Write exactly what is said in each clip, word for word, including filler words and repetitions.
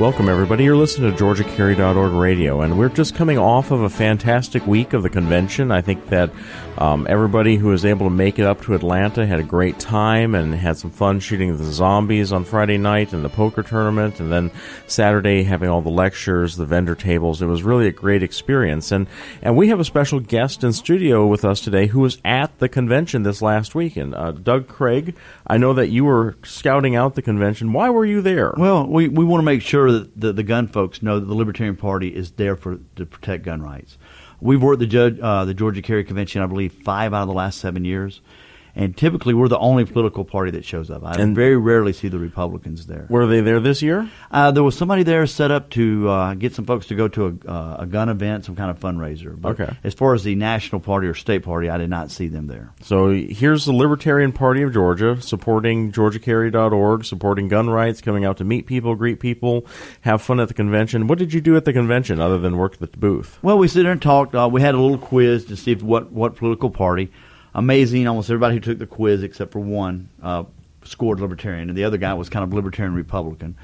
Welcome, everybody. You're listening to Georgia Carry dot org Radio, and we're just coming off of a fantastic week of the convention. I think that um, everybody who was able to make it up to Atlanta had a great time and had some fun shooting the zombies on Friday night and the poker tournament, and then Saturday having all the lectures, the vendor tables. It was really a great experience. And, and we have a special guest in studio with us today who was at the convention this last weekend. Uh, Doug Craig, I know that you were scouting out the convention. Why were you there? Well, we, we want to make sure that the, the gun folks know that the Libertarian Party is there for to protect gun rights. We've worked the, judge, uh, the Georgia Carry Convention, I believe, five out of the last seven years. And typically, we're the only political party that shows up. I and very rarely see the Republicans there. Were they there this year? Uh, there was somebody there set up to uh, get some folks to go to a, uh, a gun event, some kind of fundraiser. But okay. As far as the national party or state party, I did not see them there. So here's the Libertarian Party of Georgia supporting Georgia Carry dot org, supporting gun rights, coming out to meet people, greet people, have fun at the convention. What did you do at the convention other than work at the booth? Well, we sit there and talked. Uh, we had a little quiz to see if what, what political party. Amazing. Almost everybody who took the quiz, except for one, uh, scored Libertarian, and the other guy was kind of Libertarian Republican.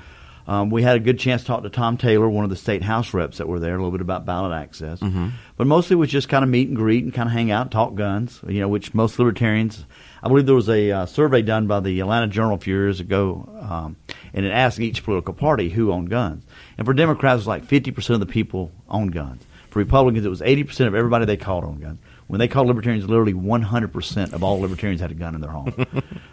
Um, we had a good chance to talk to Tom Taylor, one of the state House reps that were there, a little bit about ballot access. Mm-hmm. But mostly it was just kind of meet and greet and kind of hang out and talk guns, you know, which most Libertarians – I believe there was a uh, survey done by the Atlanta Journal a few years ago, um, and it asked each political party who owned guns. And for Democrats, it was like fifty percent of the people owned guns. For Republicans, it was eighty percent of everybody they called owned guns. When they called Libertarians, literally one hundred percent of all Libertarians had a gun in their home.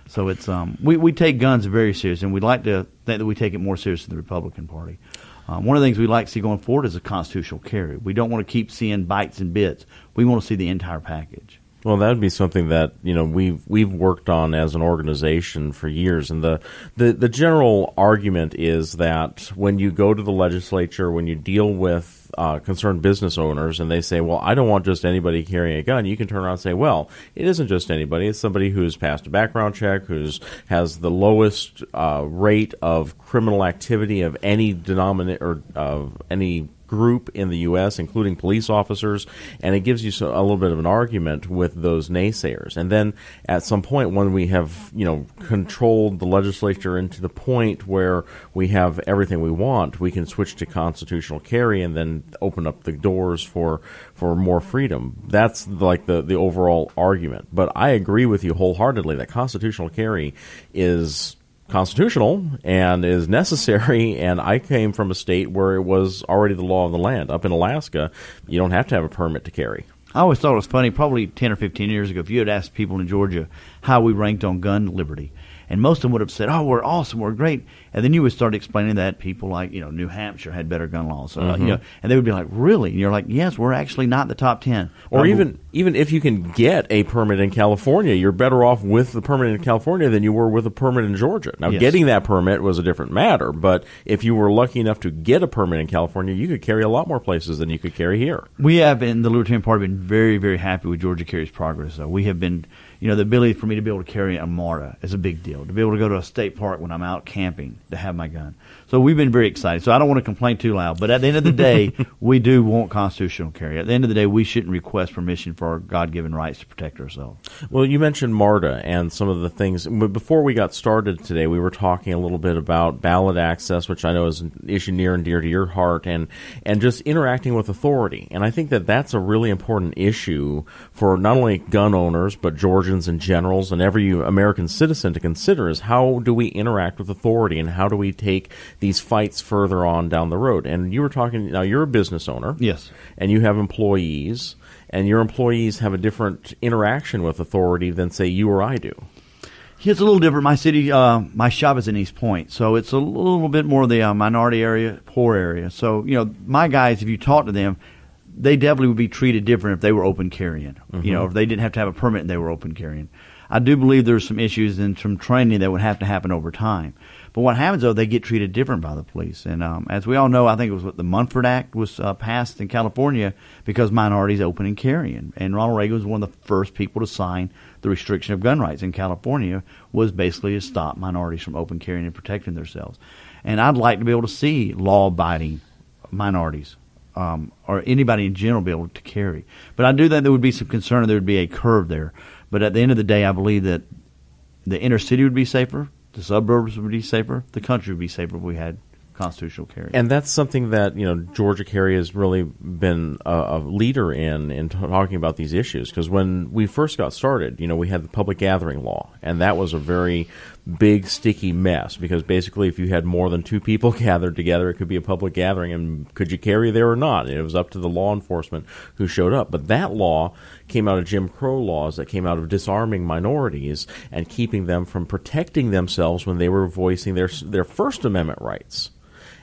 So it's um, we, we take guns very seriously, and we'd like to think that we take it more seriously than the Republican Party. Um, one of the things we like to see going forward is a constitutional carry. We don't want to keep seeing bites and bits. We want to see the entire package. Well, that would be something that, you know, we've we've worked on as an organization for years. And the, the, the general argument is that when you go to the legislature, when you deal with Uh, concerned business owners, and they say, well, I don't want just anybody carrying a gun. You can turn around and say, well, it isn't just anybody. It's somebody who's passed a background check, who's has the lowest uh, rate of criminal activity of any denomin- or of any group in the U S, including police officers, and it gives you so, a little bit of an argument with those naysayers. And then at some point when we have, you know, controlled the legislature into the point where we have everything we want, we can switch to constitutional carry and then open up the doors for, for more freedom. That's like the, the overall argument. But I agree with you wholeheartedly that constitutional carry is constitutional and is necessary, and I came from a state where it was already the law of the land. Up in Alaska, you don't have to have a permit to carry. I always thought it was funny, probably ten or fifteen years ago, if you had asked people in Georgia how we ranked on gun liberty, and most of them would have said, oh, we're awesome, we're great. And then you would start explaining that people like, you know, New Hampshire had better gun laws. So, mm-hmm. you know, and they would be like, really? And you're like, yes, we're actually not the top ten. Or um, even even if you can get a permit in California, you're better off with the permit in California than you were with a permit in Georgia. Now, yes. Getting that permit was a different matter. But if you were lucky enough to get a permit in California, you could carry a lot more places than you could carry here. We have, in the Libertarian Party, been very, very happy with Georgia Carry's progress. So we have been... You know, the ability for me to be able to carry a MARTA is a big deal. To be able to go to a state park when I'm out camping to have my gun. So we've been very excited. So I don't want to complain too loud. But at the end of the day, we do want constitutional carry. At the end of the day, we shouldn't request permission for our God-given rights to protect ourselves. Well, you mentioned MARTA and some of the things. Before we got started today, we were talking a little bit about ballot access, which I know is an issue near and dear to your heart, and, and just interacting with authority. And I think that that's a really important issue for not only gun owners, but Georgia and generals and every American citizen to consider is how do we interact with authority and how do we take these fights further on down the road. And you were talking, now you're a business owner. Yes. And you have employees, and your employees have a different interaction with authority than, say, you or I do. It's a little different. My city, uh, my shop is in East Point, so it's a little bit more of the uh, minority area, poor area. So, you know, my guys, if you talk to them, they definitely would be treated different if they were open carrying, mm-hmm. you know, if they didn't have to have a permit and they were open carrying. I do believe there's some issues and some training that would have to happen over time. But what happens, though, they get treated different by the police. And um, as we all know, I think it was what the Munford Act was uh, passed in California because minorities open and carry. And, and Ronald Reagan was one of the first people to sign the restriction of gun rights in California, was basically to stop minorities from open carrying and protecting themselves. And I'd like to be able to see law-abiding minorities um, or anybody in general be able to carry. But I do think there would be some concern and there would be a curve there. But at the end of the day, I believe that the inner city would be safer, the suburbs would be safer, the country would be safer if we had constitutional carry. And that's something that, you know, Georgia Carry has really been a, a leader in in t- talking about these issues, because when we first got started, you know, we had the public gathering law, and that was a very big sticky mess, because basically if you had more than two people gathered together, it could be a public gathering, and could you carry there or not? It was up to the law enforcement who showed up. But that law came out of Jim Crow laws that came out of disarming minorities and keeping them from protecting themselves when they were voicing their their First Amendment rights.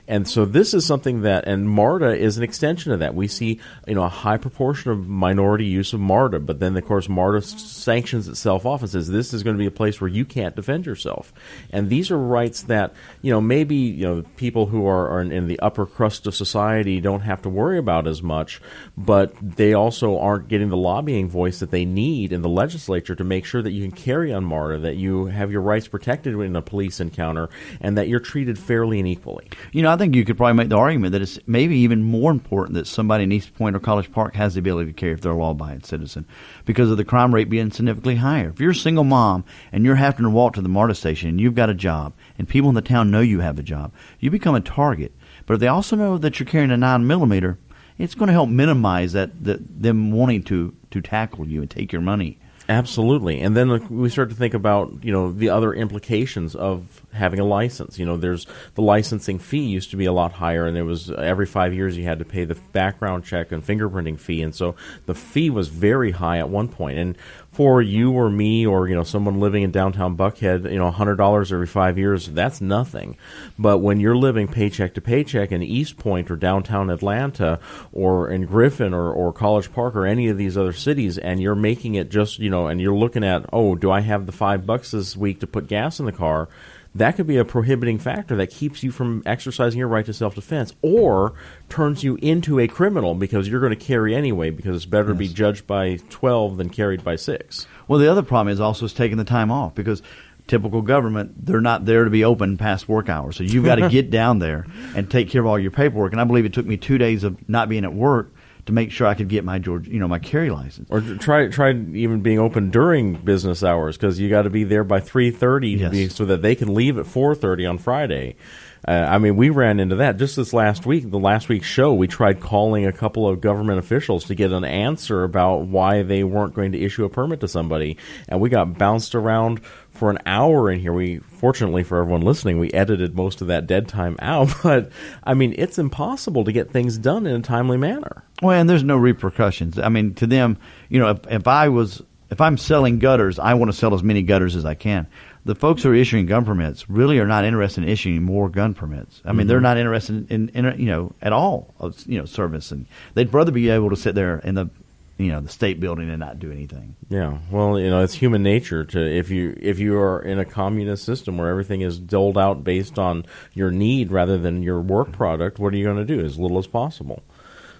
And so this is something that, and MARTA is an extension of that. We see, you know, a high proportion of minority use of MARTA, but then, of course, MARTA sanctions itself off and says this is going to be a place where you can't defend yourself. And these are rights that, you know, maybe, you know, people who are, are in the upper crust of society don't have to worry about as much, but they also aren't getting the lobbying voice that they need in the legislature to make sure that you can carry on MARTA, that you have your rights protected in a police encounter, and that you're treated fairly and equally. You know, I think you could probably make the argument that it's maybe even more important that somebody in East Point or College Park has the ability to carry if they're a law-abiding citizen, because of the crime rate being significantly higher. If you're a single mom and you're having to walk to the MARTA station and you've got a job and people in the town know you have a job, you become a target. But if they also know that you're carrying a nine millimeter, it's going to help minimize that, that them wanting to, to tackle you and take your money. Absolutely. And then we start to think about, you know, the other implications of having a license. You know, there's the licensing fee used to be a lot higher, and it was every five years you had to pay the background check and fingerprinting fee. And so the fee was very high at one point. And for you or me or, you know, someone living in downtown Buckhead, you know, one hundred dollars every five years, that's nothing. But when you're living paycheck to paycheck in East Point or downtown Atlanta or in Griffin or, or College Park or any of these other cities, and you're making it just, you know, and you're looking at, oh, do I have the five bucks this week to put gas in the car? That could be a prohibiting factor that keeps you from exercising your right to self-defense, or turns you into a criminal because you're going to carry anyway, because it's better yes. to be judged by twelve than carried by six. Well, the other problem is also is taking the time off, because typical government, they're not there to be open past work hours. So you've got to get down there and take care of all your paperwork. And I believe it took me two days of not being at work to make sure I could get my Georgia, you know, my carry license. Or try try even being open during business hours, because you got to be there by three thirty yes. so that they can leave at four thirty on Friday. Uh, I mean, we ran into that just this last week. The last week's show, we tried calling a couple of government officials to get an answer about why they weren't going to issue a permit to somebody, and we got bounced around for an hour in here. We, fortunately for everyone listening, we edited most of that dead time out. But, I mean, it's impossible to get things done in a timely manner. Well, and there's no repercussions. I mean, to them, you know, if, if I was, if I'm selling gutters, I want to sell as many gutters as I can. The folks who are issuing gun permits really are not interested in issuing more gun permits. I mean, mm-hmm. they're not interested in, in, you know, at all, of, you know, servicing. They'd rather be able to sit there in the, you know, the state building and not do anything. Yeah. Well, you know, it's human nature to, if you if you are in a communist system where everything is doled out based on your need rather than your work product, what are you going to do? As little as possible.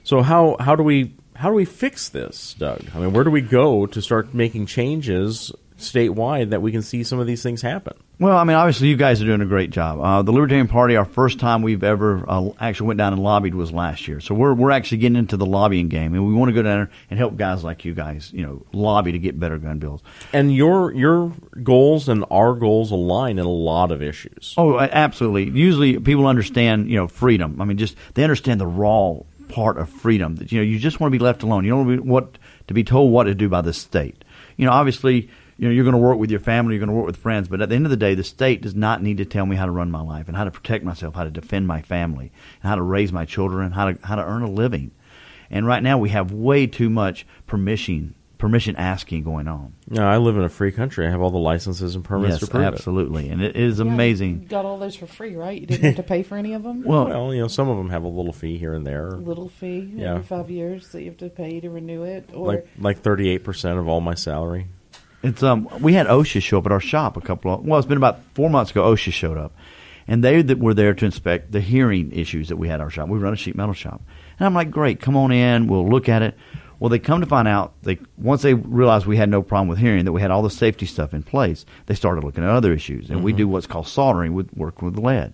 So how how do we how do we fix this, Doug? I mean, where do we go to start making changes statewide that we can see some of these things happen? Well, I mean, obviously you guys are doing a great job. Uh, the Libertarian Party, our first time we've ever uh, actually went down and lobbied was last year. So we're we're actually getting into the lobbying game, and we want to go down there and help guys like you guys, you know, lobby to get better gun bills. And your your goals and our goals align in a lot of issues. Oh, absolutely. Usually people understand, you know, freedom. I mean, just they understand the raw part of freedom. That, you know, you just want to be left alone. You don't want to be, what, to be told what to do by the state. You know, obviously, you know, you're going to work with your family, you're going to work with friends, but at the end of the day, the state does not need to tell me how to run my life and how to protect myself, how to defend my family, and how to raise my children, how to how to earn a living. And right now, we have way too much permission permission asking going on. No, I live in a free country. I have all the licenses and permits yes, to prove absolutely. It. Absolutely, and it is yeah, amazing. You got all those for free, right? You didn't have to pay for any of them? Well, well, you know, some of them have a little fee here and there. Little fee yeah. every five years that you have to pay to renew it. Or like, like thirty-eight percent of all my salary. It's um. We had OSHA show up at our shop a couple of, well, it's been about four months ago, OSHA showed up. And they that were there to inspect the hearing issues that we had in our shop. We run a sheet metal shop. And I'm like, great, come on in. We'll look at it. Well, they come to find out, they once they realized we had no problem with hearing, that we had all the safety stuff in place, they started looking at other issues. And mm-hmm. we do what's called soldering, with work with lead.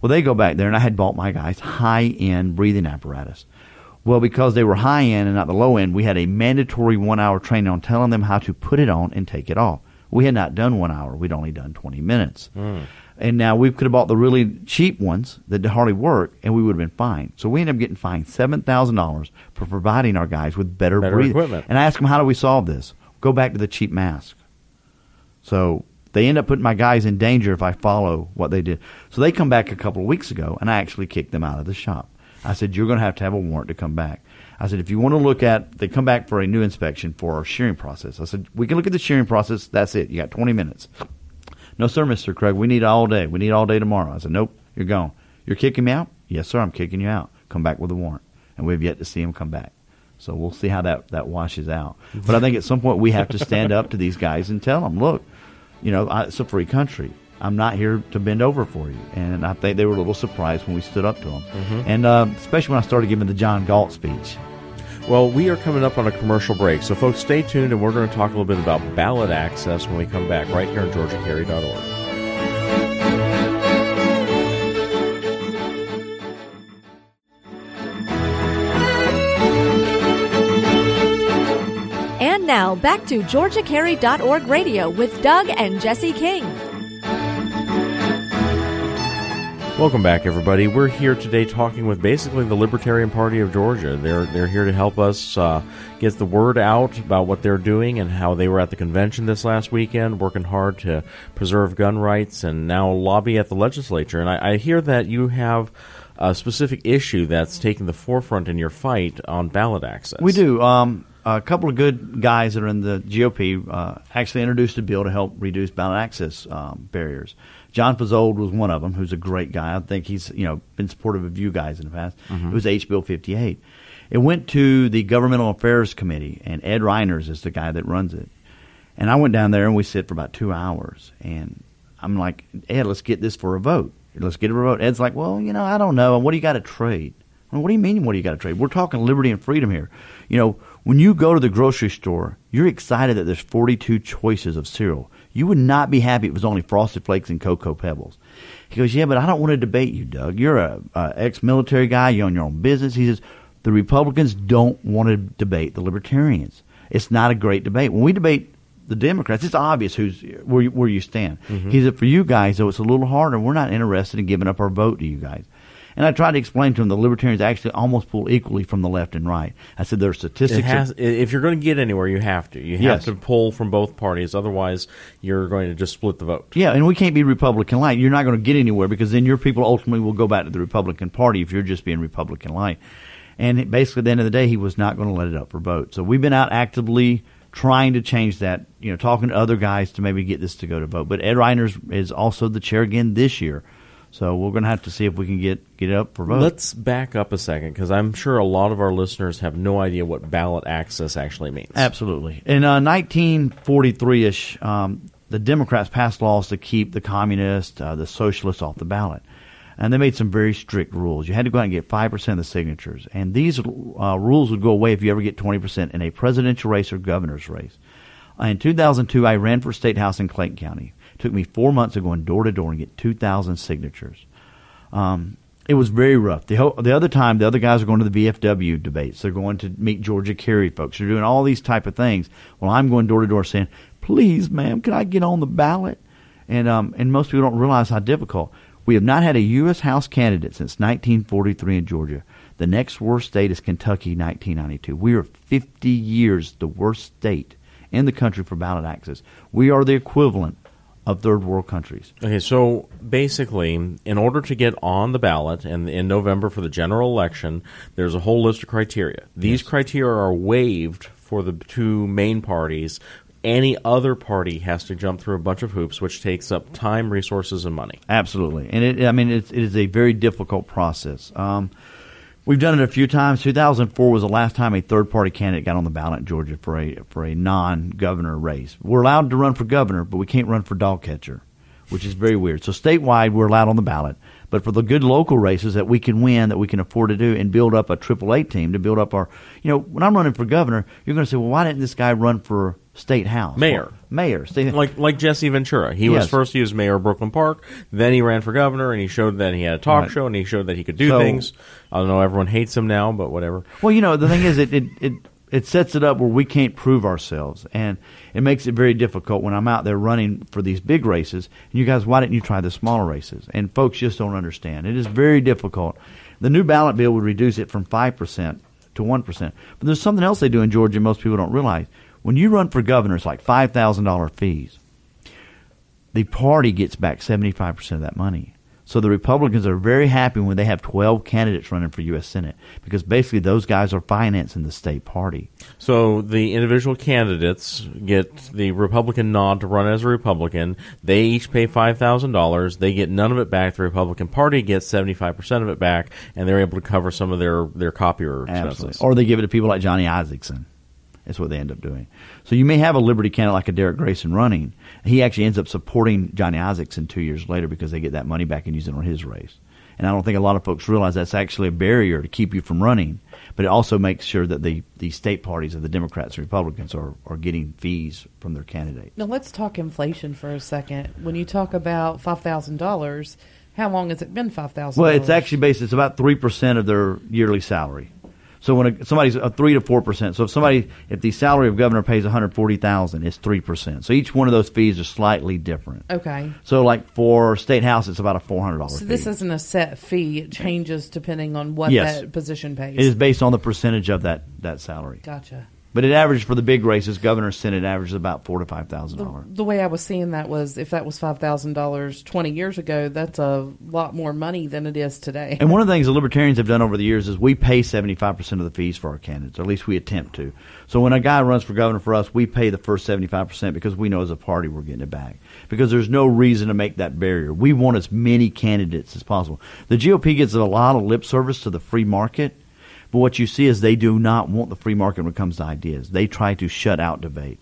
Well, they go back there, and I had bought my guys high-end breathing apparatus. Well, because they were high-end and not the low-end, we had a mandatory one-hour training on telling them how to put it on and take it off. We had not done one hour. We'd only done twenty minutes. Mm. And now we could have bought the really cheap ones that hardly work, and we would have been fined. So we ended up getting fined seven thousand dollars for providing our guys with better, better breathing equipment. And I asked them, how do we solve this? Go back to the cheap mask. So they end up putting my guys in danger if I follow what they did. So they come back a couple of weeks ago, and I actually kicked them out of the shop. I said, you're going to have to have a warrant to come back. I said, if you want to look at, they come back for a new inspection for our shearing process. I said, we can look at the shearing process. That's it. You got twenty minutes. No, sir, Mister Craig, we need all day. We need all day tomorrow. I said, nope, you're gone. You're kicking me out? Yes, sir, I'm kicking you out. Come back with a warrant. And we've yet to see him come back. So we'll see how that, that washes out. But I think at some point we have to stand up to these guys and tell them, look, you know, I, it's a free country. I'm not here to bend over for you. And I think they were a little surprised when we stood up to them. Mm-hmm. And uh, especially when I started giving the John Galt speech. Well, we are coming up on a commercial break. So, folks, stay tuned, and we're going to talk a little bit about ballot access when we come back right here on Georgia Carry dot org. And now, back to Georgia Carry dot org radio with Doug and Jesse King. Welcome back, everybody. We're here today talking with basically the Libertarian Party of Georgia. They're they're here to help us uh, get the word out about what they're doing and how they were at the convention this last weekend, working hard to preserve gun rights and now lobby at the legislature. And I, I hear that you have a specific issue that's taking the forefront in your fight on ballot access. We do. Um, a couple of good guys that are in the G O P uh, actually introduced a bill to help reduce ballot access um, barriers. John Fazold was one of them, who's a great guy. I think he's, you know, been supportive of you guys in the past. Mm-hmm. It was H B fifty-eight. It went to the Governmental Affairs Committee, and Ed Rynders is the guy that runs it. And I went down there, and we sit for about two hours. And I'm like, Ed, let's get this for a vote. Let's get it for a vote. Ed's like, well, you know, I don't know. What do you got to trade? Well, what do you mean what do you got to trade? We're talking liberty and freedom here. You know, when you go to the grocery store, you're excited that there's forty-two choices of cereal. You would not be happy if it was only Frosted Flakes and Cocoa Pebbles. He goes, yeah, but I don't want to debate you, Doug. You're a, a ex-military guy. You own your own business. He says, the Republicans don't want to debate the Libertarians. It's not a great debate. When we debate the Democrats, it's obvious who's where, where you stand. Mm-hmm. He said, for you guys, though, it's a little harder. We're not interested in giving up our vote to you guys. And I tried to explain to him the Libertarians actually almost pull equally from the left and right. I said there are statistics. It has, if you're going to get anywhere, you have to. You have yes. to pull from both parties. Otherwise, you're going to just split the vote. Yeah, and we can't be Republican-like. You're not going to get anywhere because then your people ultimately will go back to the Republican Party if you're just being Republican-like. And basically, at the end of the day, he was not going to let it up for vote. So we've been out actively trying to change that, you know, talking to other guys to maybe get this to go to vote. But Ed Rynders is also the chair again this year. So we're going to have to see if we can get, get it up for vote. Let's back up a second because I'm sure a lot of our listeners have no idea what ballot access actually means. Absolutely. In uh, nineteen forty-three-ish, um, the Democrats passed laws to keep the communists, uh, the socialists off the ballot. And they made some very strict rules. You had to go out and get five percent of the signatures. And these uh, rules would go away if you ever get twenty percent in a presidential race or governor's race. Uh, in two thousand two, I ran for State House in Clayton County. Took me four months of going door to door and get two thousand signatures. Um, it was very rough. The, whole, the other time, the other guys are going to the V F W debates. They're going to meet Georgia Carry folks. They're doing all these type of things. Well, I'm going door to door saying, please, ma'am, can I get on the ballot? And um, and most people don't realize how difficult. We have not had a U S House candidate since nineteen forty-three in Georgia. The next worst state is Kentucky, nineteen ninety-two. We are fifty years the worst state in the country for ballot access. We are the equivalent of third world countries. Okay, so basically, in order to get on the ballot and in November for the general election, there's a whole list of criteria. These yes. criteria are waived for the two main parties. Any other party has to jump through a bunch of hoops, which takes up time, resources, and money. Absolutely. And it, I mean, it's, it is a very difficult process. Um, we've done it a few times. two thousand four was the last time a third-party candidate got on the ballot in Georgia for a for a non-governor race. We're allowed to run for governor, but we can't run for dog catcher. which is very weird. So statewide, we're allowed on the ballot. But for the good local races that we can win, that we can afford to do, and build up a Triple A team to build up our, you know, when I'm running for governor, you're going to say, well, why didn't this guy run for state house? Mayor. Well, mayor. State like like Jesse Ventura. He yes. was first, he was mayor of Brooklyn Park. Then he ran for governor, and he showed that he had a talk right. show, and he showed that he could do so, things. I don't know, everyone hates him now, but whatever. Well, you know, the thing is, it it, it it sets it up where we can't prove ourselves. And it makes it very difficult when I'm out there running for these big races. And you guys, why didn't you try the smaller races? And folks just don't understand. It is very difficult. The new ballot bill would reduce it from five percent to one percent. But there's something else they do in Georgia most people don't realize. When you run for governor, it's like five thousand dollars fees. The party gets back seventy-five percent of that money. So the Republicans are very happy when they have twelve candidates running for U S Senate, because basically those guys are financing the state party. So the individual candidates get the Republican nod to run as a Republican. They each pay five thousand dollars. They get none of it back. The Republican Party gets seventy-five percent of it back, and they're able to cover some of their, their copier expenses. Or they give it to people like Johnny Isaacson. That's what they end up doing. So you may have a Liberty candidate like a Derek Grayson running. He actually ends up supporting Johnny Isaacson two years later because they get that money back and use it on his race. And I don't think a lot of folks realize that's actually a barrier to keep you from running, but it also makes sure that the, the state parties of the Democrats and Republicans are, are getting fees from their candidates. Now let's talk inflation for a second. When you talk about five thousand dollars, how long has it been five thousand dollars? Well, it's actually based, it's about three percent of their yearly salary. So when a, somebody's a three to four percent. So if somebody, if the salary of governor pays one hundred forty thousand, it's three percent. So each one of those fees are slightly different. Okay. So like for state house, it's about a four hundred dollars. So fee. This isn't a set fee; it changes depending on what yes. that position pays. It is based on the percentage of that, that salary. Gotcha. But it averages for the big races, governor, senate, averages about four to five thousand dollars. The, the way I was seeing that was, if that was five thousand dollars twenty years ago, that's a lot more money than it is today. And one of the things the Libertarians have done over the years is we pay seventy five percent of the fees for our candidates, or at least we attempt to. So when a guy runs for governor for us, we pay the first seventy five percent because we know as a party we're getting it back. Because there's no reason to make that barrier. We want as many candidates as possible. The G O P gives a lot of lip service to the free market. But what you see is they do not want the free market when it comes to ideas. They try to shut out debate.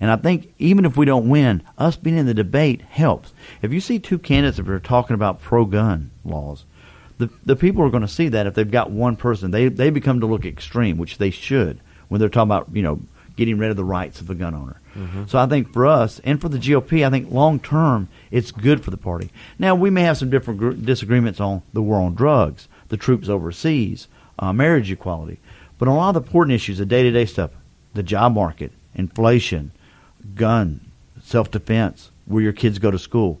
And I think even if we don't win, us being in the debate helps. If you see two candidates that are talking about pro-gun laws, the the people are going to see that if they've got one person. They, they become to look extreme, which they should, when they're talking about, you know, getting rid of the rights of the gun owner. Mm-hmm. So I think for us and for the G O P, I think long-term it's good for the party. Now, we may have some different gr- disagreements on the war on drugs, the troops overseas, Uh, marriage equality. But a lot of the important issues, the day-to-day stuff, the job market, inflation, gun, self-defense, where your kids go to school,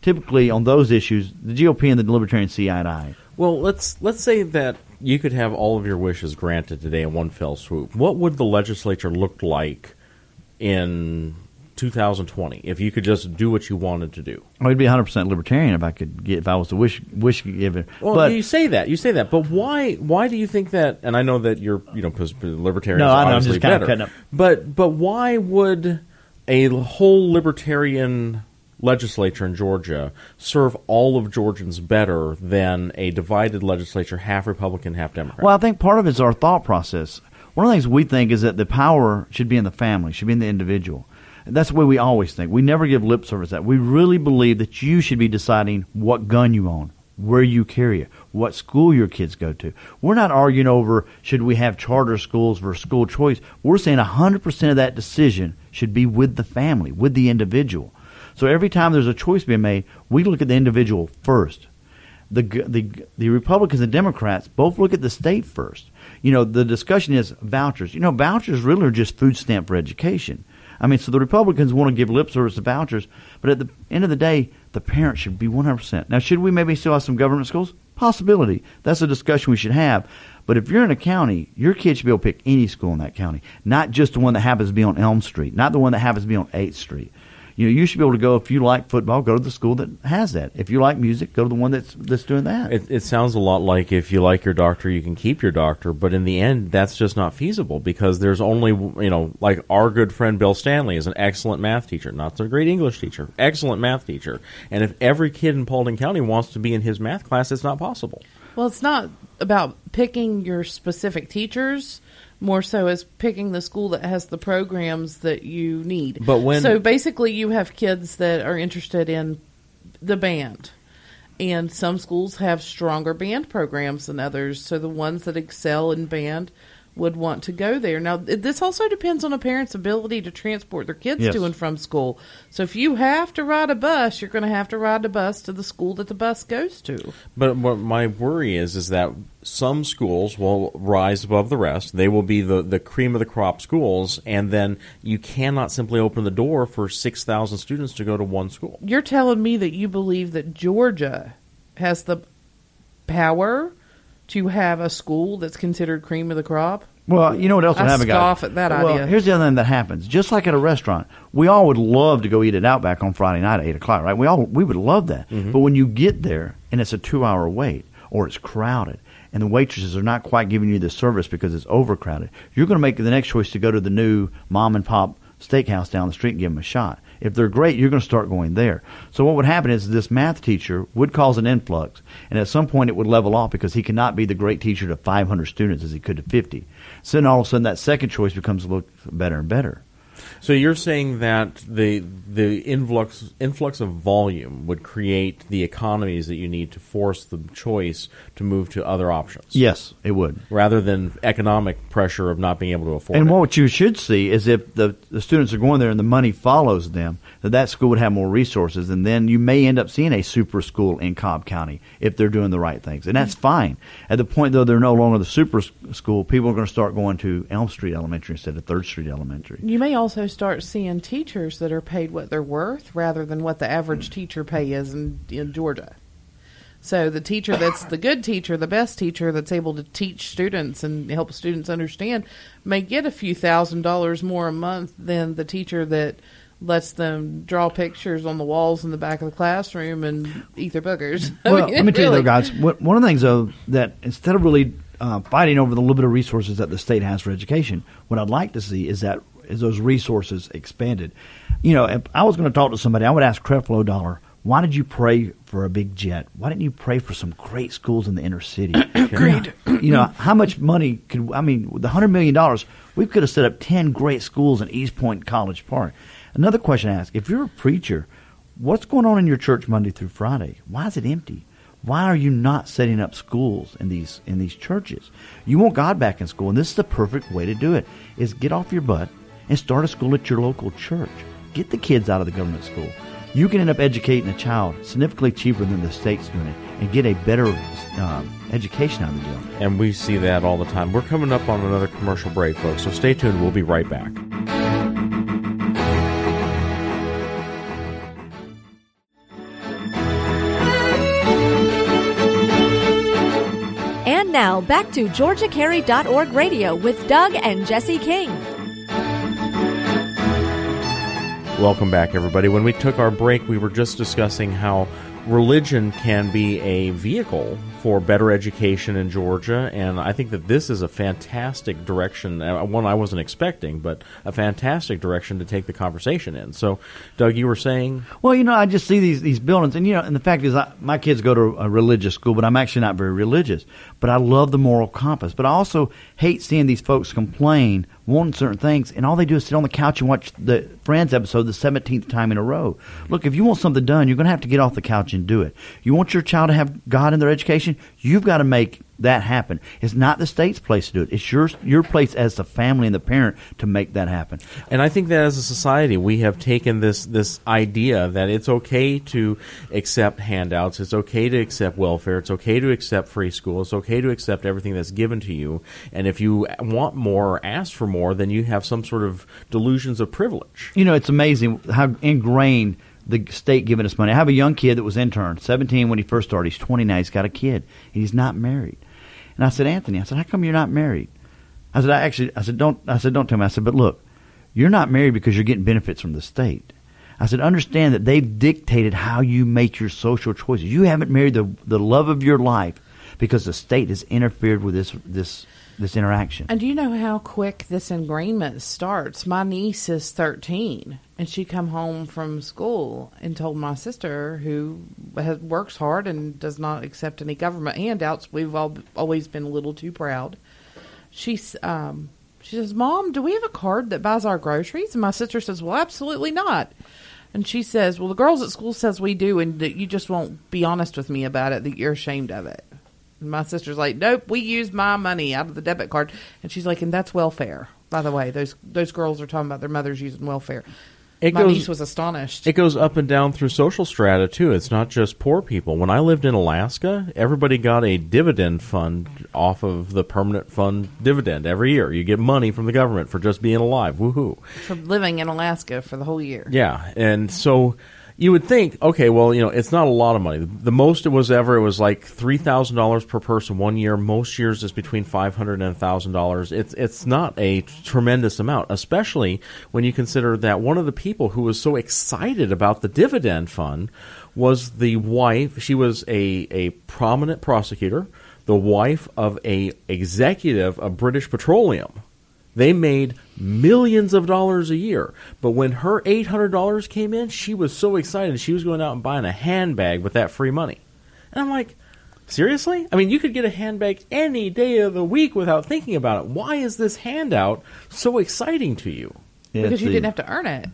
typically on those issues, the G O P and the Libertarians see eye to eye. Well, let's let's say that you could have all of your wishes granted today in one fell swoop. What would the legislature look like in two thousand twenty if you could just do what you wanted to do? I'd be one hundred percent libertarian if I could get, if I was the wish wish giver. Well, but you say that, you say that, but why why do you think that? And I know that you're, you know, because libertarians no, are I'm obviously just kind better. Of up. But but why would a whole libertarian legislature in Georgia serve all of Georgians better than a divided legislature, half Republican, half Democrat? Well, I think part of it's our thought process. One of the things we think is that the power should be in the family, should be in the individual. That's the way we always think. We never give lip service to that. We really believe that you should be deciding what gun you own, where you carry it, what school your kids go to. We're not arguing over should we have charter schools versus school choice. We're saying one hundred percent of that decision should be with the family, with the individual. So every time there's a choice being made, we look at the individual first. The the the Republicans and Democrats both look at the state first. You know, the discussion is vouchers. You know, vouchers really are just food stamp for education. I mean, so the Republicans want to give lip service to vouchers, but at the end of the day, the parents should be one hundred percent. Now, should we maybe still have some government schools? Possibility. That's a discussion we should have. But if you're in a county, your kid should be able to pick any school in that county, not just the one that happens to be on Elm Street, not the one that happens to be on eighth Street. You know, you should be able to go, if you like football, go to the school that has that. If you like music, go to the one that's that's doing that. It, it sounds a lot like if you like your doctor, you can keep your doctor. But in the end, that's just not feasible because there's only, you know, like our good friend Bill Stanley is an excellent math teacher, not so great English teacher, excellent math teacher. And if every kid in Paulding County wants to be in his math class, it's not possible. Well, it's not about picking your specific teachers. More so as picking the school that has the programs that you need. But when, so basically you have kids that are interested in the band. And some schools have stronger band programs than others, so the ones that excel in band would want to go there. Now, this also depends on a parent's ability to transport their kids yes. to and from school. So if you have to ride a bus, you're going to have to ride the bus to the school that the bus goes to. But what my worry is is that some schools will rise above the rest. They will be the, the cream of the crop schools, and then you cannot simply open the door for six thousand students to go to one school. You're telling me that you believe that Georgia has the power to have a school that's considered cream of the crop? Well, you know what else would happen, guys? I scoff at that idea. Well, here's the other thing that happens. Just like at a restaurant, we all would love to go eat at Outback on Friday night at eight o'clock, right? We all we would love that. Mm-hmm. But when you get there and it's a two-hour wait or it's crowded and the waitresses are not quite giving you the service because it's overcrowded, you're going to make the next choice to go to the new mom-and-pop steakhouse down the street and give them a shot. If they're great, you're going to start going there. So what would happen is this math teacher would cause an influx, and at some point it would level off because he cannot be the great teacher to five hundred students as he could to fifty. So then all of a sudden that second choice becomes a little better and better. So you're saying that the the influx influx of volume would create the economies that you need to force the choice to move to other options? Yes, it would. Rather than economic pressure of not being able to afford and it. And what you should see is if the, the students are going there and the money follows them, that that school would have more resources, and then you may end up seeing a super school in Cobb County if they're doing the right things. And that's fine. At the point, though, they're no longer the super school, people are going to start going to Elm Street Elementary instead of third Street Elementary. You may also start seeing teachers that are paid what they're worth rather than what the average teacher pay is in, in Georgia. So the teacher that's the good teacher, the best teacher that's able to teach students and help students understand may get a few thousand dollars more a month than the teacher that lets them draw pictures on the walls in the back of the classroom and eat their boogers. Well, I mean, let me tell really. you, though, guys, what, one of the things, though, that instead of really uh, fighting over the little bit of resources that the state has for education, what I'd like to see is that is those resources expanded. You know, if I was going to talk to somebody, I would ask Creflo Dollar, why did you pray for a big jet? Why didn't you pray for some great schools in the inner city? Great. You know, how much money could, I mean, the one hundred million dollars, we could have set up ten great schools in East Point, College Park. Another question I ask, if you're a preacher, what's going on in your church Monday through Friday? Why is it empty? Why are you not setting up schools in these in these churches? You want God back in school, and this is the perfect way to do it, is get off your butt and start a school at your local church. Get the kids out of the government school. You can end up educating a child significantly cheaper than the state's doing it and get a better um, education out of the deal. And we see that all the time. We're coming up on another commercial break, folks, so stay tuned. We'll be right back. And now, back to Georgia Carry dot org Radio with Doug and Jesse King. Welcome back, everybody. When we took our break, we were just discussing how religion can be a vehicle for better education in Georgia, and I think that this is a fantastic direction, one I wasn't expecting, but a fantastic direction to take the conversation in. So, Doug, you were saying? Well, you know, I just see these, these buildings, and you know, and the fact is I, my kids go to a religious school, but I'm actually not very religious, but I love the moral compass, but I also hate seeing these folks complain wanting certain things, and all they do is sit on the couch and watch the Friends episode the seventeenth time in a row. Look, if you want something done, you're going to have to get off the couch and do it. You want your child to have God in their education, you've got to make that happen. It's not the state's place to do it. It's your your place as the family and the parent to make that happen. And I think that as a society, we have taken this this idea that it's okay to accept handouts, it's okay to accept welfare, it's okay to accept free school, it's okay to accept everything that's given to you. And if you want more or ask for more, then you have some sort of delusions of privilege. You know, it's amazing how ingrained the state giving us money. I have a young kid that was interned, seventeen when he first started. He's twenty now. He's got a kid. He's not married. And I said, Anthony, I said, how come you're not married? I said, I actually, I said, don't, I said, don't tell me. I said, but look, you're not married because you're getting benefits from the state. I said, understand that they've dictated how you make your social choices. You haven't married the, the love of your life because the state has interfered with this, this, this interaction. And do you know how quick this ingrainment starts? My niece is thirteen, and she come home from school and told my sister, who has, works hard and does not accept any government handouts. We've all always been a little too proud. She's, um, she says, Mom, do we have a card that buys our groceries? And my sister says, well, absolutely not. And she says, well, the girls at school says we do, and that you just won't be honest with me about it, that you're ashamed of it. And my sister's like, nope, we use my money out of the debit card. And she's like, and that's welfare. By the way, those those girls are talking about their mothers using welfare. It my goes, niece was astonished. It goes up and down through social strata, too. It's not just poor people. When I lived in Alaska, everybody got a dividend fund off of the permanent fund dividend every year. You get money from the government for just being alive. Woohoo. For living in Alaska for the whole year. Yeah. And so you would think, okay, well, you know, it's not a lot of money. The most it was ever, it was like three thousand dollars per person one year. Most years is between five hundred dollars and one thousand dollars. It's it's not a tremendous amount, especially when you consider that one of the people who was so excited about the dividend fund was the wife. She was a, a prominent prosecutor, the wife of a executive of British Petroleum. They made millions of dollars a year. But when her eight hundred dollars came in, she was so excited. She was going out and buying a handbag with that free money. And I'm like, seriously? I mean, you could get a handbag any day of the week without thinking about it. Why is this handout so exciting to you? Yeah, because you the, didn't have to earn it.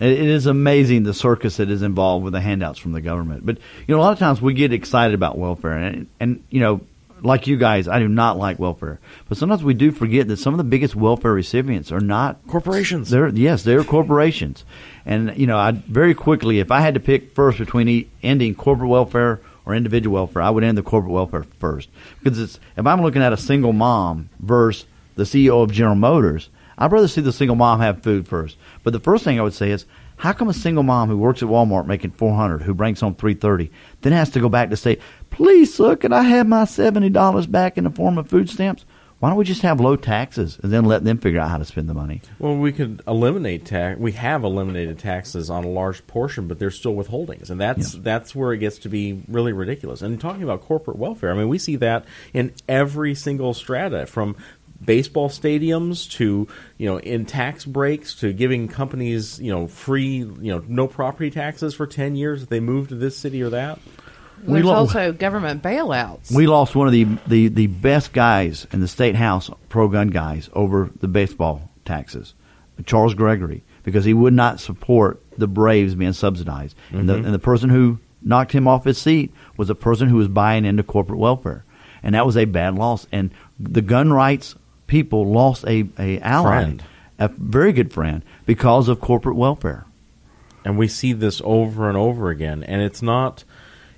It is amazing the circus that is involved with the handouts from the government. But, you know, a lot of times we get excited about welfare. And, and you know, like you guys, I do not like welfare. But sometimes we do forget that some of the biggest welfare recipients are not corporations. They're, yes, they're corporations. And, you know, I very quickly, if I had to pick first between e- ending corporate welfare or individual welfare, I would end the corporate welfare first. Because it's, if I'm looking at a single mom versus the C E O of General Motors, I'd rather see the single mom have food first. But the first thing I would say is, how come a single mom who works at Walmart making four hundred dollars, who brings home three hundred thirty dollars, then has to go back to say, please, sir, can I have my seventy dollars back in the form of food stamps? Why don't we just have low taxes and then let them figure out how to spend the money? Well, we could eliminate tax. We have eliminated taxes on a large portion, but they're still withholdings, and that's yeah. that's where it gets to be really ridiculous. And talking about corporate welfare, I mean, we see that in every single strata, from baseball stadiums to, you know, in tax breaks to giving companies, you know, free, you know, no property taxes for ten years if they move to this city or that. There's lo- also government bailouts. We lost one of the, the, the best guys in the state house, pro-gun guys, over the baseball taxes, Charles Gregory, because he would not support the Braves being subsidized. Mm-hmm. And, the, and the person who knocked him off his seat was a person who was buying into corporate welfare. And that was a bad loss. And the gun rights people lost a, a ally, friend. a very good friend, because of corporate welfare. And we see this over and over again. And it's not...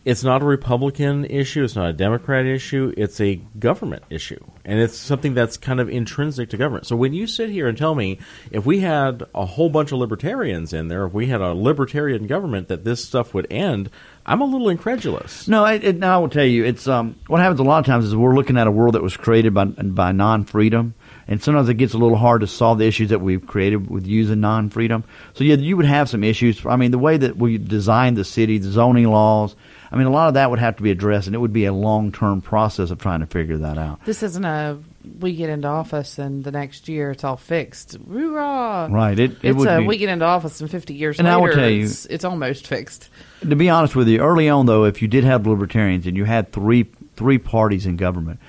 It's not a Republican issue. It's not a Democrat issue. It's a government issue. And it's something that's kind of intrinsic to government. So when you sit here and tell me if we had a whole bunch of libertarians in there, if we had a libertarian government, that this stuff would end, I'm a little incredulous. No, it, it, now I will tell you, it's um, what happens a lot of times is we're looking at a world that was created by, by non-freedom. And sometimes it gets a little hard to solve the issues that we've created with using non-freedom. So yeah, you would have some issues. I mean, the way that we designed the city, the zoning laws, I mean, a lot of that would have to be addressed, and it would be a long-term process of trying to figure that out. This isn't a we get into office and the next year it's all fixed. Hoorah! Right. It, it it's would a be, we get into office and fifty years and later I will tell you, it's, it's almost fixed. To be honest with you, early on, though, if you did have libertarians and you had three three parties in government,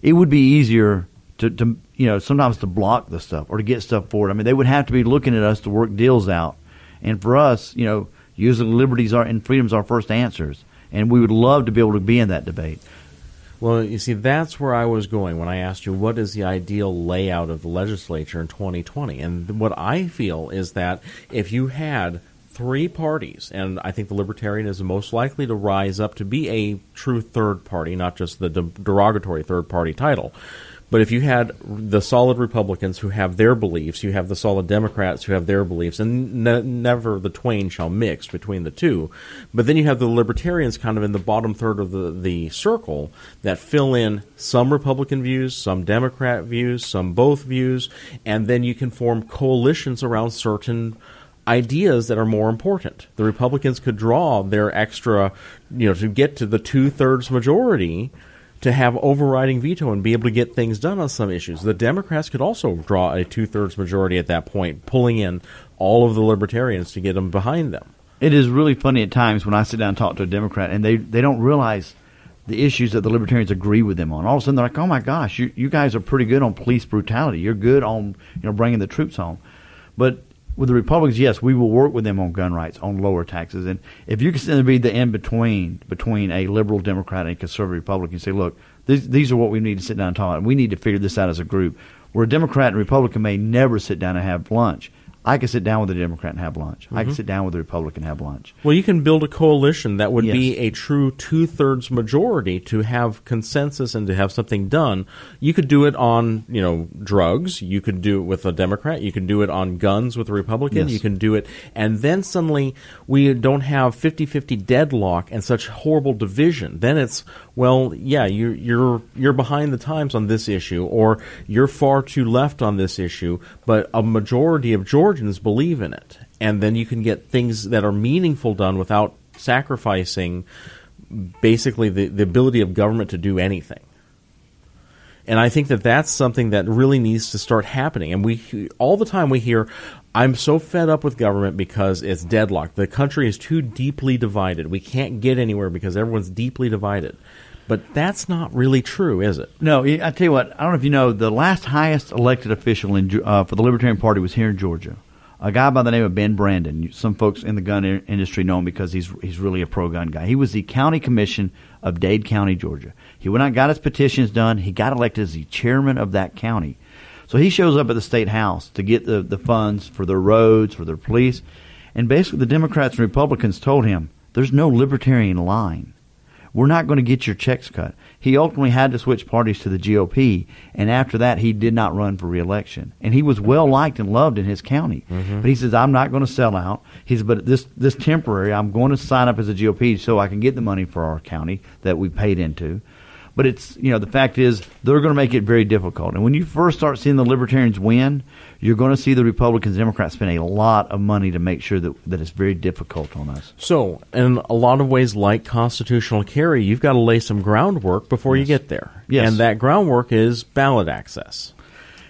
it would be easier to, to you know, sometimes to block the stuff or to get stuff forward. I mean, they would have to be looking at us to work deals out. And for us, you know, usually liberties are and freedoms are first answers. And we would love to be able to be in that debate. Well, you see, that's where I was going when I asked you what is the ideal layout of the legislature in twenty twenty. And what I feel is that if you had three parties, and I think the Libertarian is most likely to rise up to be a true third party, not just the de- derogatory third party title. But if you had the solid Republicans who have their beliefs, you have the solid Democrats who have their beliefs, and ne- never the twain shall mix between the two. But then you have the Libertarians kind of in the bottom third of the, the circle that fill in some Republican views, some Democrat views, some both views, and then you can form coalitions around certain ideas that are more important. The Republicans could draw their extra, you know, to get to the two-thirds majority to have overriding veto and be able to get things done on some issues. The Democrats could also draw a two-thirds majority at that point, pulling in all of the Libertarians to get them behind them. It is really funny at times when I sit down and talk to a Democrat, and they, they don't realize the issues that the Libertarians agree with them on. All of a sudden, they're like, oh, my gosh, you, you guys are pretty good on police brutality. You're good on, you know, bringing the troops home. But With the Republicans, yes, we will work with them on gun rights, on lower taxes. And if you consider to be the in-between between a liberal Democrat and a conservative Republican, say, look, these, these are what we need to sit down and talk about. We need to figure this out as a group. Where a Democrat and Republican may never sit down and have lunch, I can sit down with a Democrat and have lunch. Mm-hmm. I can sit down with a Republican and have lunch. Well, you can build a coalition that would yes. be a true two-thirds majority to have consensus and to have something done. You could do it on, you know, drugs. You could do it with a Democrat. You could do it on guns with a Republican. Yes. You can do it. And then suddenly we don't have fifty-fifty deadlock and such horrible division. Then it's, well, yeah, you, you're you're behind the times on this issue, or you're far too left on this issue, but a majority of Georgians believe in it. And then you can get things that are meaningful done without sacrificing basically the, the ability of government to do anything. And I think that that's something that really needs to start happening. And we all the time we hear, I'm so fed up with government because it's deadlocked. The country is too deeply divided. We can't get anywhere because everyone's deeply divided. But that's not really true, is it? No, I tell you what, I don't know if you know, the last highest elected official in, uh, for the Libertarian Party was here in Georgia, a guy by the name of Ben Brandon. Some folks in the gun industry know him because he's he's really a pro-gun guy. He was the county commission of Dade County, Georgia. He went out and got his petitions done. He got elected as the chairman of that county. So he shows up at the state house to get the, the funds for their roads, for their police. And basically the Democrats and Republicans told him, there's no libertarian line. We're not going to get your checks cut. He ultimately had to switch parties to the G O P, and after that he did not run for re-election. And he was well-liked and loved in his county. Mm-hmm. But he says, I'm not going to sell out. He says, but this, this temporary, I'm going to sign up as a G O P so I can get the money for our county that we paid into. But it's, you know, the fact is they're going to make it very difficult. And when you first start seeing the Libertarians win, you're going to see the Republicans and Democrats spend a lot of money to make sure that, that it's very difficult on us. So in a lot of ways, like constitutional carry, you've got to lay some groundwork before yes. you get there. Yes. And that groundwork is ballot access.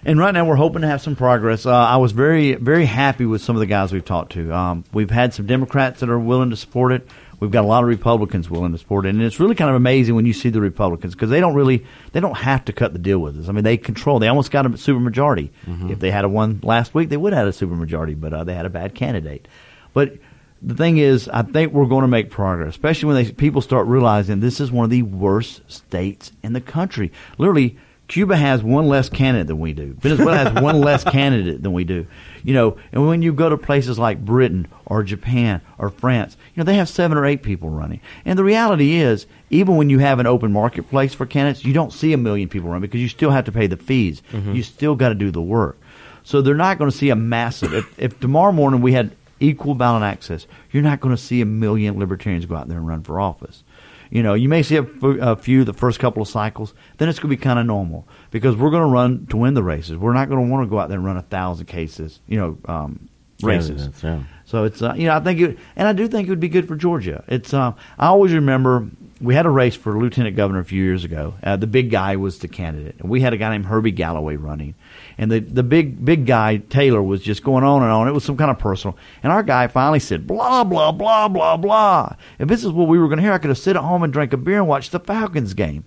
And right now we're hoping to have some progress. Uh, I was very, very happy with some of the guys we've talked to. Um, we've had some Democrats that are willing to support it. We've got a lot of Republicans willing to support it, and it's really kind of amazing when you see the Republicans because they don't really they don't have to cut the deal with us. I mean, they control. They almost got a supermajority. Mm-hmm. If they had a one last week, they would have had a supermajority, but uh, they had a bad candidate. But the thing is, I think we're going to make progress, especially when they, people start realizing this is one of the worst states in the country. Literally, Cuba has one less candidate than we do. Venezuela has one less candidate than we do. You know, and when you go to places like Britain or Japan or France, you know, they have seven or eight people running. And the reality is, even when you have an open marketplace for candidates, you don't see a million people running because you still have to pay the fees. Mm-hmm. You still got to do the work. So they're not going to see a massive – if, if tomorrow morning we had equal ballot access, you're not going to see a million libertarians go out there and run for office. You know, you may see a, a few the first couple of cycles. Then it's going to be kind of normal because we're going to run to win the races. We're not going to want to go out there and run a thousand cases, you know, um, races. Yeah, yeah. So it's, uh, you know, I think it, and I do think it would be good for Georgia. It's, uh, I always remember we had a race for lieutenant governor a few years ago. Uh, the big guy was the candidate, and we had a guy named Herbie Galloway running, and the the big big guy Taylor was just going on and on. It was some kind of personal, and our guy finally said, "Blah blah blah blah blah." If this is what we were going to hear, I could have sit at home and drank a beer and watched the Falcons game,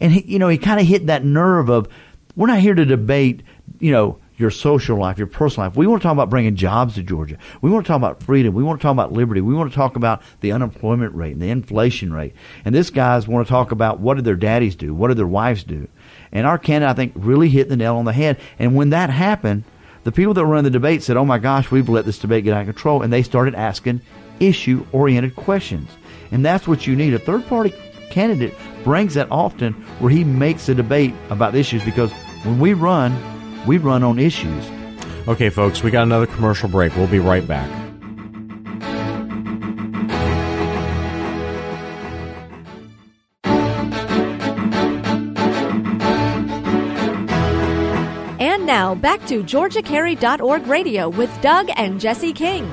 and he, you know, he kind of hit that nerve of, we're not here to debate, you know, your social life, your personal life. We want to talk about bringing jobs to Georgia. We want to talk about freedom. We want to talk about liberty. We want to talk about the unemployment rate and the inflation rate. And this guys want to talk about what did their daddies do? What did their wives do? And our candidate, I think, really hit the nail on the head. And when that happened, the people that were in the debate said, oh, my gosh, we've let this debate get out of control. And they started asking issue-oriented questions. And that's what you need. A third-party candidate brings that often where he makes a debate about issues because when we run, we run on issues. Okay, folks, we got another commercial break. We'll be right back. And now, back to Georgia Carry dot org Radio with Doug and Jesse King.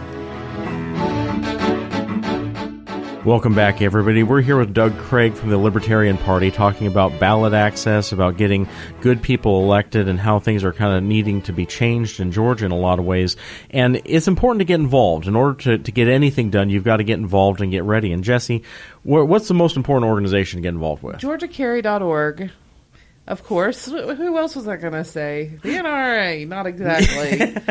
Welcome back, everybody. We're here with Doug Craig from the Libertarian Party talking about ballot access, about getting good people elected and how things are kind of needing to be changed in Georgia in a lot of ways. And it's important to get involved. In order to, to get anything done, you've got to get involved and get ready. And, Jesse, wh- what's the most important organization to get involved with? Georgia Carry dot org. Of course. Who else was I going to say? The N R A, not exactly.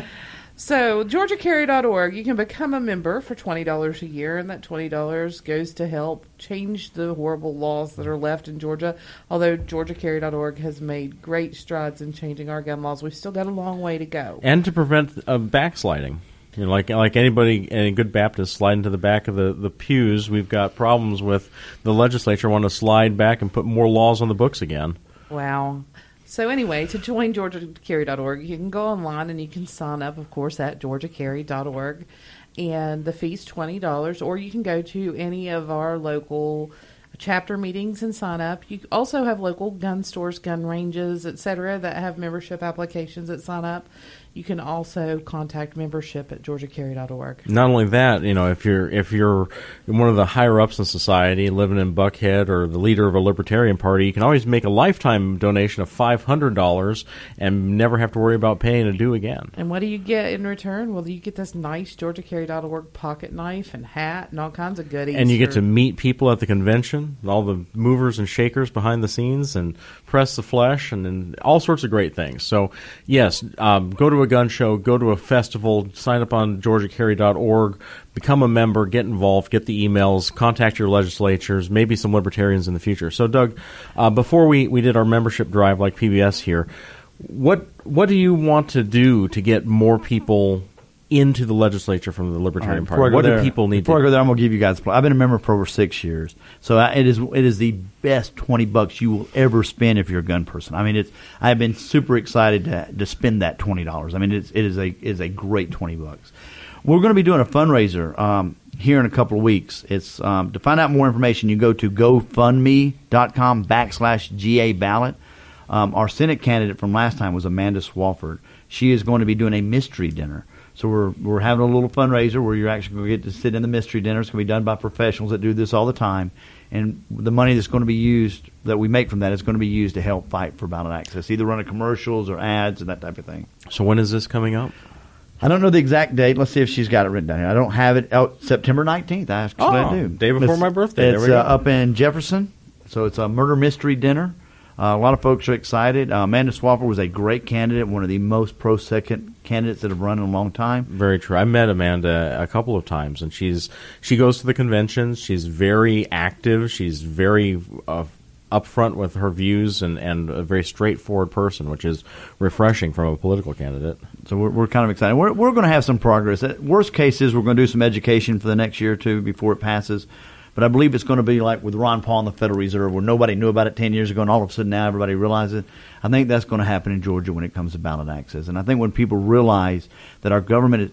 So, Georgia Carry dot org, you can become a member for twenty dollars a year, and that twenty dollars goes to help change the horrible laws that are left in Georgia. Although Georgia Carry dot org has made great strides in changing our gun laws, we've still got a long way to go. And to prevent uh, backsliding. You know, like like anybody, any good Baptist sliding to the back of the, the pews, we've got problems with the legislature wanting to slide back and put more laws on the books again. Wow. So anyway, to join Georgia Carry dot org, you can go online and you can sign up, of course, at Georgia Carry dot org. And the fee's twenty dollars, or you can go to any of our local chapter meetings and sign up. You also have local gun stores, gun ranges, et cetera that have membership applications that sign up. You can also contact membership at Georgia Carry dot org. Not only that, you know, if you're if you're one of the higher ups in society, living in Buckhead, or the leader of a Libertarian Party, you can always make a lifetime donation of five hundred dollars and never have to worry about paying a due again. And what do you get in return? Well, you get this nice Georgia Carry dot org pocket knife and hat and all kinds of goodies. And you get or- to meet people at the convention, all the movers and shakers behind the scenes, and press the flesh, and, and all sorts of great things. So, yes, um, go to a gun show, go to a festival, sign up on Georgia Carry dot org, become a member, get involved, get the emails, contact your legislatures, maybe some libertarians in the future. So, Doug, uh, before we, we did our membership drive like P B S here, what what do you want to do to get more people into the legislature from the Libertarian right, Party? What there, do people need before to do? I go there, I'm going to give you guys a plan. I've been a member for over six years, so I, it is it is the best twenty bucks you will ever spend if you're a gun person. I mean, it's I've been super excited to, to spend that twenty dollars. I mean, it's, it is a it is a great twenty bucks. We're going to be doing a fundraiser um, here in a couple of weeks. It's um, to find out more information, you go to GoFundMe.com backslash GA ballot. Um, our Senate candidate from last time was Amanda Swafford. She is going to be doing a mystery dinner. So we're we're having a little fundraiser where you're actually going to get to sit in the mystery dinner. It's going to be done by professionals that do this all the time. And the money that's going to be used, that we make from that, is going to be used to help fight for ballot access, either running commercials or ads and that type of thing. So when is this coming up? I don't know the exact date. Let's see if she's got it written down here. I don't have it. Oh, September nineteenth. I actually oh, do. Day before it's, my birthday. It's there we go. Uh, up in Jefferson. So it's a murder mystery dinner. Uh, a lot of folks are excited. Uh, Amanda Swafford was a great candidate, one of the most pro-second candidates that have run in a long time. Very true. I met Amanda a couple of times, and she's she goes to the conventions. She's very active. She's very uh, upfront with her views, and, and a very straightforward person, which is refreshing from a political candidate. So we're, we're kind of excited. We're, we're going to have some progress. Worst case is we're going to do some education for the next year or two before it passes. But I believe it's going to be like with Ron Paul and the Federal Reserve, where nobody knew about it ten years ago, and all of a sudden now everybody realizes it. I think that's going to happen in Georgia when it comes to ballot access. And I think when people realize that our government is,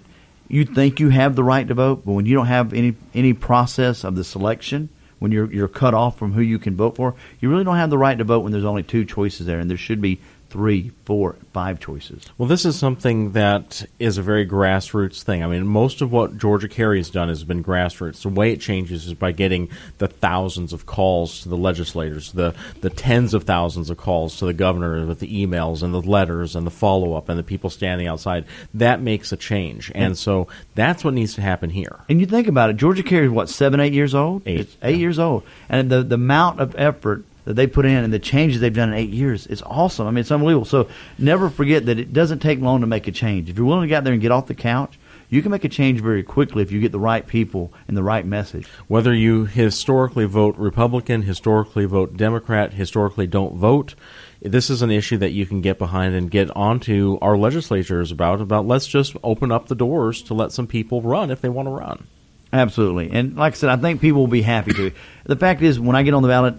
you think you have the right to vote, but when you don't have any any process of the selection, when you're you're cut off from who you can vote for, you really don't have the right to vote when there's only two choices there, and there should be three, four, five choices. Well, this is something that is a very grassroots thing. I mean, most of what Georgia Carry has done has been grassroots. The way it changes is by getting the thousands of calls to the legislators, the, the tens of thousands of calls to the governor with the emails and the letters and the follow-up and the people standing outside. That makes a change. And, and so that's what needs to happen here. And you think about it, Georgia Carry is, what, seven, eight years old? Eight. It's eight yeah. years old. And the, the amount of effort that they put in and the changes they've done in eight years, it's awesome. I mean, it's unbelievable. So never forget that it doesn't take long to make a change. If you're willing to get out there and get off the couch, you can make a change very quickly if you get the right people and the right message. Whether you historically vote Republican, historically vote Democrat, historically don't vote, this is an issue that you can get behind and get onto our legislatures about, about let's just open up the doors to let some people run if they want to run. Absolutely. And like I said, I think people will be happy to. The fact is, when I get on the ballot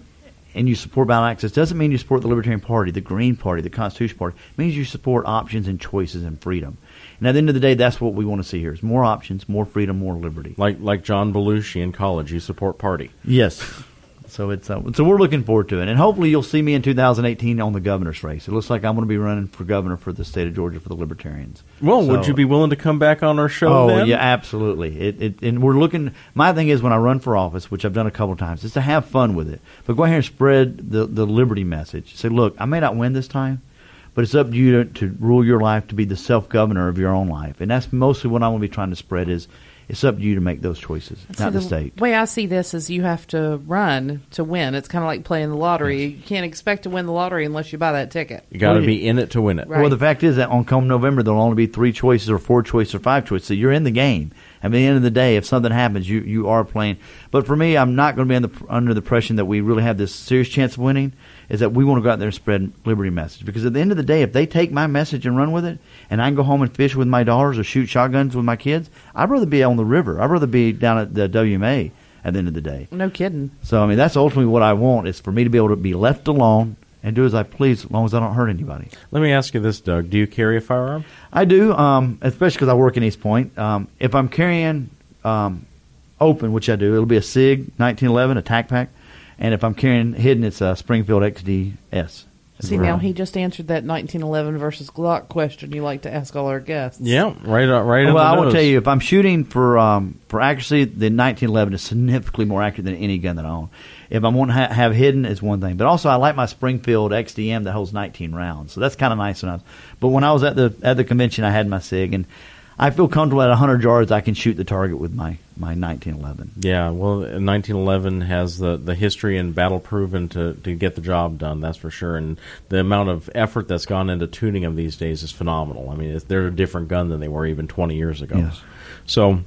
and you support ballot access, doesn't mean you support the Libertarian Party, the Green Party, the Constitution Party. It means you support options and choices and freedom. And at the end of the day, that's what we want to see here is more options, more freedom, more liberty. Like like John Belushi in college, you support party. Yes. So it's uh, so we're looking forward to it. And hopefully you'll see me in two thousand eighteen on the governor's race. It looks like I'm going to be running for governor for the state of Georgia for the Libertarians. Well, so, would you be willing to come back on our show oh, then? Oh, yeah, absolutely. It, it, and we're looking – my thing is when I run for office, which I've done a couple of times, is to have fun with it. But go out here and spread the, the liberty message. Say, look, I may not win this time, but it's up to you to, to rule your life, to be the self-governor of your own life. And that's mostly what I'm going to be trying to spread is – It's up to you to make those choices, so not the, the state. The way I see this is you have to run to win. It's kind of like playing the lottery. You can't expect to win the lottery unless you buy that ticket. You got to well, be in it to win it. Right. Well, the fact is that on come November, there will only be three choices or four choices or five choices. So you're in the game. At the end of the day, if something happens, you, you are playing. But for me, I'm not going to be in the, under the pressure that we really have this serious chance of winning, is that we want to go out there and spread liberty message. Because at the end of the day, if they take my message and run with it, and I can go home and fish with my daughters or shoot shotguns with my kids, I'd rather be on the river. I'd rather be down at the W M A at the end of the day. No kidding. So, I mean, that's ultimately what I want, is for me to be able to be left alone and do as I please, as long as I don't hurt anybody. Let me ask you this, Doug. Do you carry a firearm? I do, um, especially because I work in East Point. Um, if I'm carrying um, open, which I do, it'll be a SIG nineteen eleven, a TAC pack. And if I'm carrying hidden, it's a Springfield X D S. See, now he just answered that nineteen eleven versus Glock question you like to ask all our guests. Yeah, right, right. Well, I will tell you, if I'm shooting for um, for accuracy, the nineteen eleven is significantly more accurate than any gun that I own. If I want to ha- have hidden, it's one thing. But also, I like my Springfield X D M that holds nineteen rounds, so that's kind of nice. When I was, but when I was at the at the convention, I had my SIG, and I feel comfortable at one hundred yards. I can shoot the target with my, my nineteen eleven. Yeah, well, nineteen eleven has the, the history and battle proven to, to get the job done, that's for sure. And the amount of effort that's gone into tuning them these days is phenomenal. I mean, they're a different gun than they were even twenty years ago. Yes. So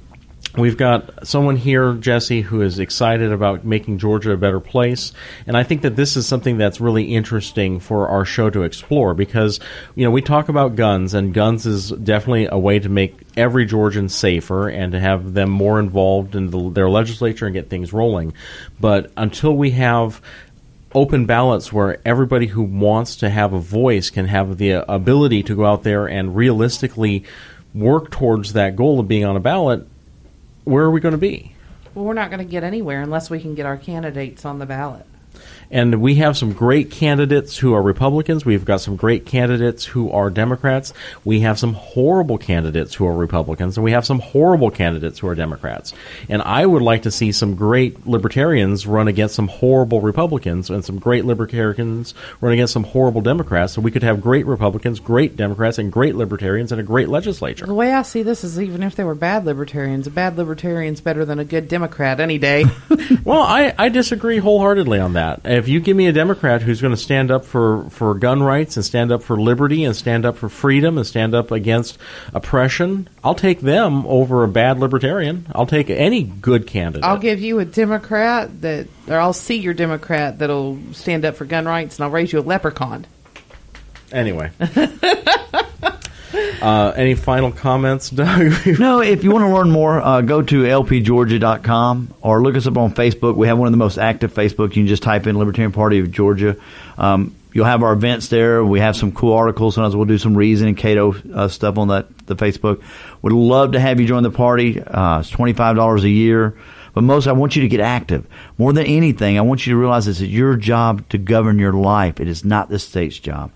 we've got someone here, Jesse, who is excited about making Georgia a better place. And I think that this is something that's really interesting for our show to explore, because, you know, we talk about guns, and guns is definitely a way to make every Georgian safer and to have them more involved in the, their legislature and get things rolling. But until we have open ballots where everybody who wants to have a voice can have the ability to go out there and realistically work towards that goal of being on a ballot, where are we going to be? Well, we're not going to get anywhere unless we can get our candidates on the ballot. And we have some great candidates who are Republicans. We've got some great candidates who are Democrats. We have some horrible candidates who are Republicans, and we have some horrible candidates who are Democrats. And I would like to see some great libertarians run against some horrible Republicans and some great libertarians run against some horrible Democrats, so we could have great Republicans, great Democrats, and great libertarians and a great legislature. The way I see this is, even if they were bad libertarians, a bad libertarian's better than a good Democrat any day. Well, I, I disagree wholeheartedly on that. If you give me a Democrat who's going to stand up for, for gun rights and stand up for liberty and stand up for freedom and stand up against oppression, I'll take them over a bad libertarian. I'll take any good candidate. I'll give you a Democrat that, or I'll see your Democrat that'll stand up for gun rights, and I'll raise you a leprechaun. Anyway. Uh, any final comments, Doug? No, if you want to learn more, uh, go to L P Georgia dot com or look us up on Facebook. We have one of the most active Facebook. You can just type in Libertarian Party of Georgia. Um, you'll have our events there. We have some cool articles. Sometimes we'll do some Reason and Cato uh, stuff on that the Facebook. We'd love to have you join the party. Uh, it's twenty-five dollars a year. But most, I want you to get active. More than anything, I want you to realize it's your job to govern your life. It is not the state's job.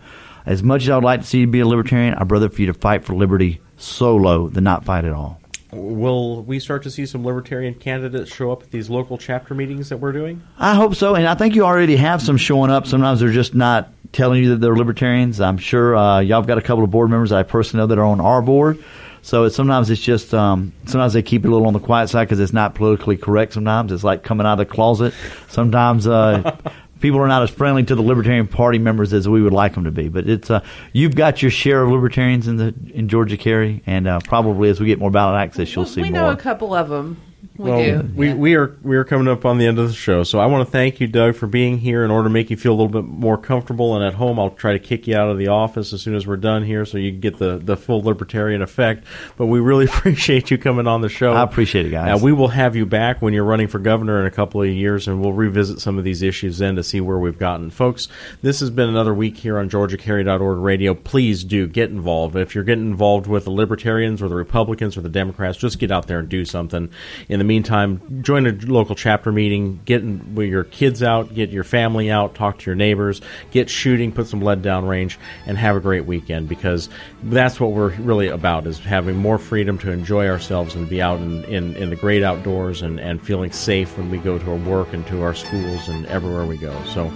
As much as I would like to see you be a libertarian, I'd rather for you to fight for liberty solo than not fight at all. Will we start to see some libertarian candidates show up at these local chapter meetings that we're doing? I hope so, and I think you already have some showing up. Sometimes they're just not telling you that they're libertarians. I'm sure uh, y'all have got a couple of board members that I personally know that are on our board. So it's, sometimes it's just um, sometimes they keep it a little on the quiet side because it's not politically correct sometimes. It's like coming out of the closet. Sometimes uh, – people are not as friendly to the Libertarian Party members as we would like them to be. But it's uh, you've got your share of libertarians in the in Georgia, Carry, and uh, probably as we get more ballot access, you'll we, see we more. We know a couple of them. We well, do. We, yeah. we, are, we are coming up on the end of the show, so I want to thank you, Doug, for being here. In order to make you feel a little bit more comfortable and at home, I'll try to kick you out of the office as soon as we're done here so you can get the, the full libertarian effect. But we really appreciate you coming on the show. I appreciate it, guys. Uh, we will have you back when you're running for governor in a couple of years, and we'll revisit some of these issues then to see where we've gotten. Folks, this has been another week here on Georgia Carry dot org radio. Please do get involved. If you're getting involved with the libertarians or the Republicans or the Democrats, just get out there and do something. In the meantime, join a local chapter meeting, get your kids out, get your family out, talk to your neighbors, get shooting, put some lead down range, and have a great weekend, because that's what we're really about, is having more freedom to enjoy ourselves and be out in, in, in the great outdoors and, and feeling safe when we go to our work and to our schools and everywhere we go. So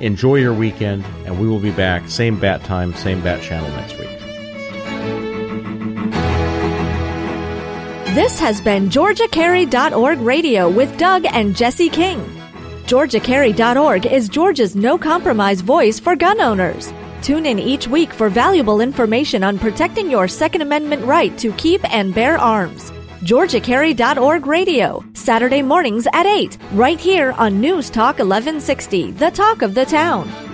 enjoy your weekend, and we will be back, same bat time, same bat channel next week. This has been Georgia Carry dot org Radio with Doug and Jesse King. Georgia Carry dot org is Georgia's no-compromise voice for gun owners. Tune in each week for valuable information on protecting your Second Amendment right to keep and bear arms. Georgia Carry dot org Radio, Saturday mornings at eight, right here on News Talk eleven sixty, the talk of the town.